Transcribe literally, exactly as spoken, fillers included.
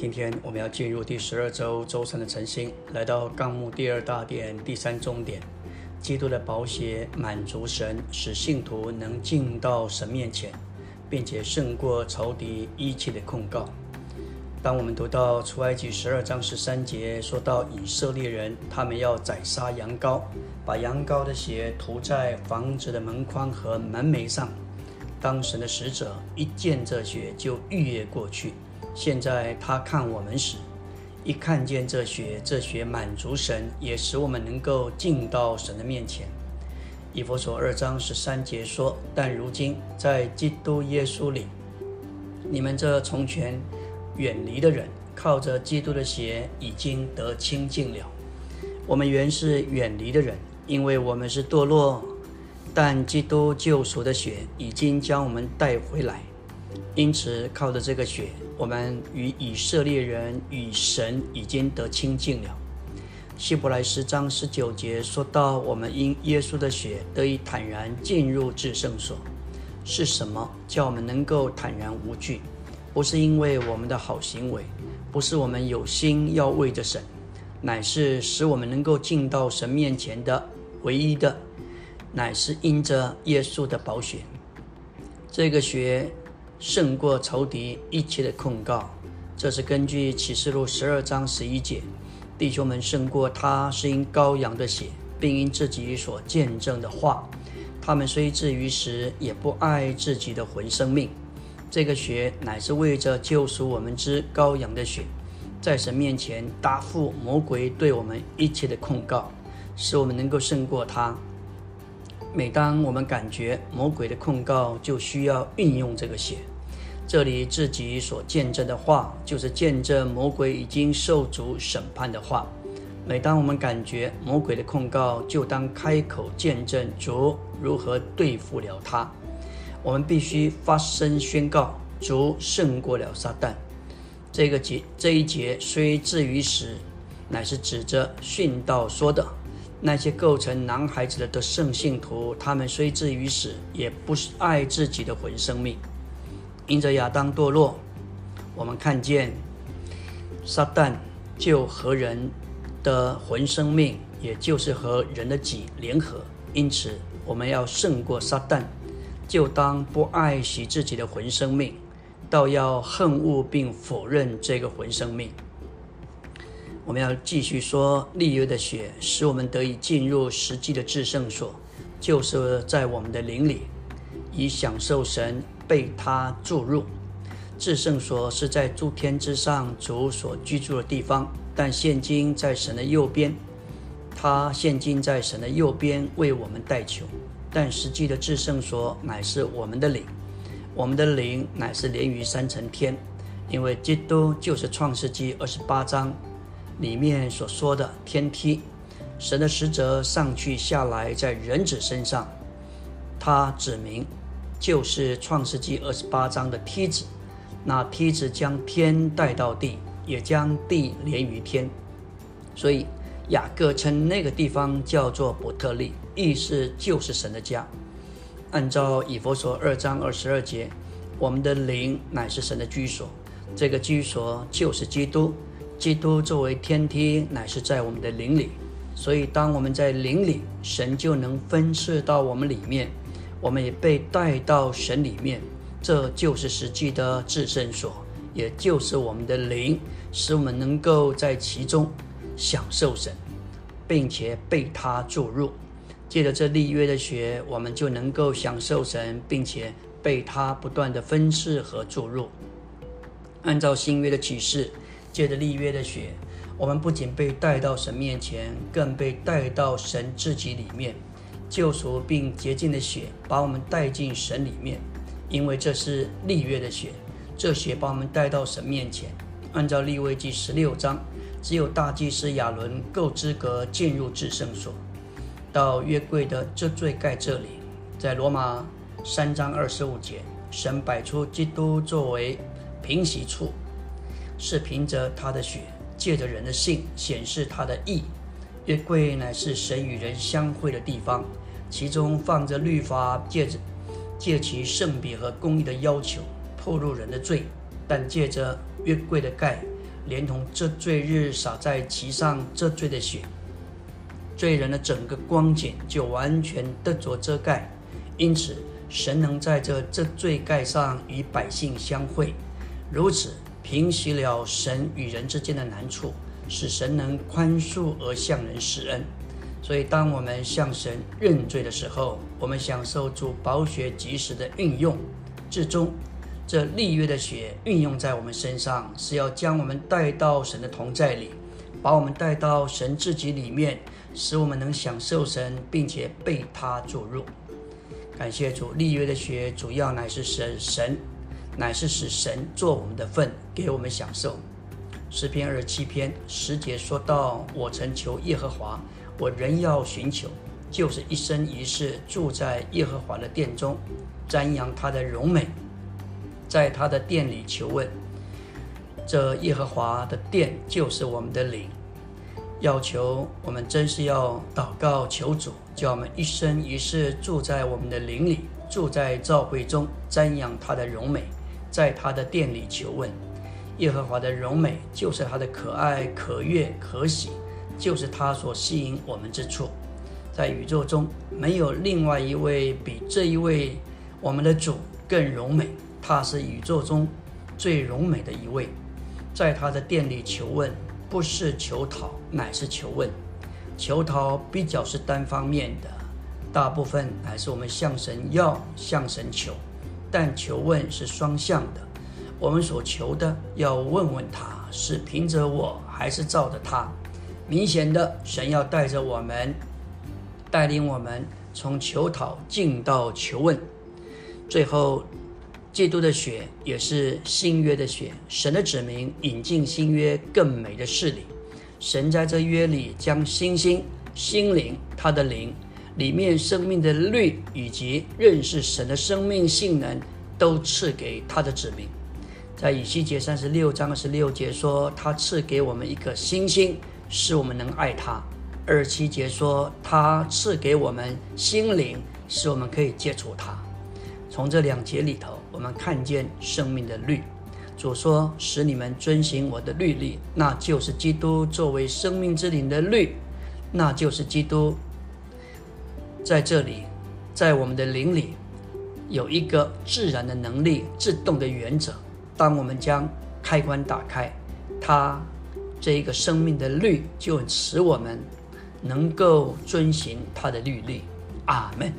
今天我们要进入第十二周周三的晨星，来到纲目第二大点第三终点，基督的宝血满足神，使信徒能进到神面前，并且胜过仇敌一切的控告。当我们读到出埃及十二章十三节，说到以色列人他们要宰杀羊羔，把羊羔的血涂在房子的门框和门楣上，当神的使者一见这血就逾越过去。现在他看我们时，一看见这血，这血满足神，也使我们能够进到神的面前。以弗所二章十三节说，但如今在基督耶稣里，你们这从前远离的人，靠着基督的血已经得清净了。我们原是远离的人，因为我们是堕落，但基督救赎的血已经将我们带回来。因此靠着这个血，我们与以色列人与神已经得清净了。希伯来十章十九节说到，我们因耶稣的血得以坦然进入至圣所。是什么叫我们能够坦然无惧？不是因为我们的好行为，不是我们有心要为着神，乃是使我们能够进到神面前的唯一的，乃是因着耶稣的宝血。这个血胜过仇敌一切的控告，这是根据启示录十二章十一节，弟兄们胜过他是因羔羊的血，并因自己所见证的话，他们虽至于死，也不爱自己的魂生命。这个血乃是为着救赎我们之羔羊的血，在神面前答复魔鬼对我们一切的控告，使我们能够胜过他。每当我们感觉魔鬼的控告，就需要运用这个血。这里自己所见证的话，就是见证魔鬼已经受主审判的话。每当我们感觉魔鬼的控告，就当开口见证主如何对付了他。我们必须发声宣告，主胜过了撒旦。这个节这一节虽至于死，乃是指着殉道说的。那些构成男孩子的得胜信徒，他们虽至于死，也不爱自己的魂生命。因着亚当堕落，我们看见撒旦就和人的魂生命，也就是和人的己联合。因此我们要胜过撒旦，就当不爱惜自己的魂生命，倒要恨恶并否认这个魂生命。我们要继续说，立约的血使我们得以进入实际的至圣所，就是在我们的灵里，以享受神被他注入。至圣所是在诸天之上主所居住的地方，但现今在神的右边，他现今在神的右边为我们代求。但实际的至圣所乃是我们的灵，我们的灵乃是连于三层天，因为基督就是创世纪二十八章里面所说的天梯。神的使者上去下来在人子身上，他指明就是创世纪二十八章的梯子。那梯子将天带到地，也将地连于天，所以雅各称那个地方叫做伯特利，意思就是神的家。按照以弗所二章二十二节，我们的灵乃是神的居所，这个居所就是基督。基督作为天梯，乃是在我们的灵里，所以当我们在灵里，神就能分赐到我们里面，我们也被带到神里面。这就是实际的至圣所，也就是我们的灵，使我们能够在其中享受神，并且被他注入。借着这立约的血，我们就能够享受神，并且被他不断的分赐和注入。按照新约的启示，借着立约的血，我们不仅被带到神面前，更被带到神自己里面。救赎并洁净的血把我们带进神里面，因为这是立约的血，这血把我们带到神面前。按照利未记十六章，只有大祭司亚伦够资格进入至圣所，到约柜的遮罪盖这里。在罗马三章二十五节，神摆出基督作为平息处，是凭着他的血，借着人的信显示他的义。约柜乃是神与人相会的地方，其中放着律法，借着借其圣别和公义的要求，透露人的罪。但借着约柜的盖，连同这罪日洒在其上这罪的血，罪人的整个光景就完全得着遮盖。因此，神能在这这罪盖上与百姓相会，如此平息了神与人之间的难处，使神能宽恕而向人施恩。所以，当我们向神认罪的时候，我们享受主宝血及时的运用。至终，这立约的血运用在我们身上，是要将我们带到神的同在里，把我们带到神自己里面，使我们能享受神，并且被他注入。感谢主，立约的血主要乃是神神乃是使神做我们的份，给我们享受。诗篇二十七篇十节说到：“我曾求耶和华，我仍要寻求，就是一生一世住在耶和华的殿中，瞻仰他的荣美，在他的殿里求问。”这耶和华的殿就是我们的灵。要求我们真是要祷告求主，叫我们一生一世住在我们的灵里，住在教会中，瞻仰他的荣美，在他的殿里求问。耶和华的荣美就是他的可爱、可悦、可喜，就是他所吸引我们之处。在宇宙中，没有另外一位比这一位我们的主更荣美，他是宇宙中最荣美的一位。在他的殿里求问，不是求讨，乃是求问。求讨比较是单方面的，大部分乃是我们向神要，向神求，但求问是双向的。我们所求的，要问问他是凭着我还是照着他。明显的，神要带着我们，带领我们从求讨进到求问。最后，基督的血也是新约的血，神的子民引进新约更美的事理。神在这约里将新心、心灵、他的灵里面生命的律以及认识神的生命性能都赐给他的子民。在以西结三十六章二十六节说，他赐给我们一颗新心，使我们能爱他。二十七节说，他赐给我们心灵，使我们可以接触他。从这两节里头，我们看见生命的律。主说，使你们遵行我的律例，那就是基督作为生命之灵的律，那就是基督在这里，在我们的灵里有一个自然的能力、自动的原则。当我们将开关打开，它这一个生命的律就使我们能够遵循它的律例。阿们。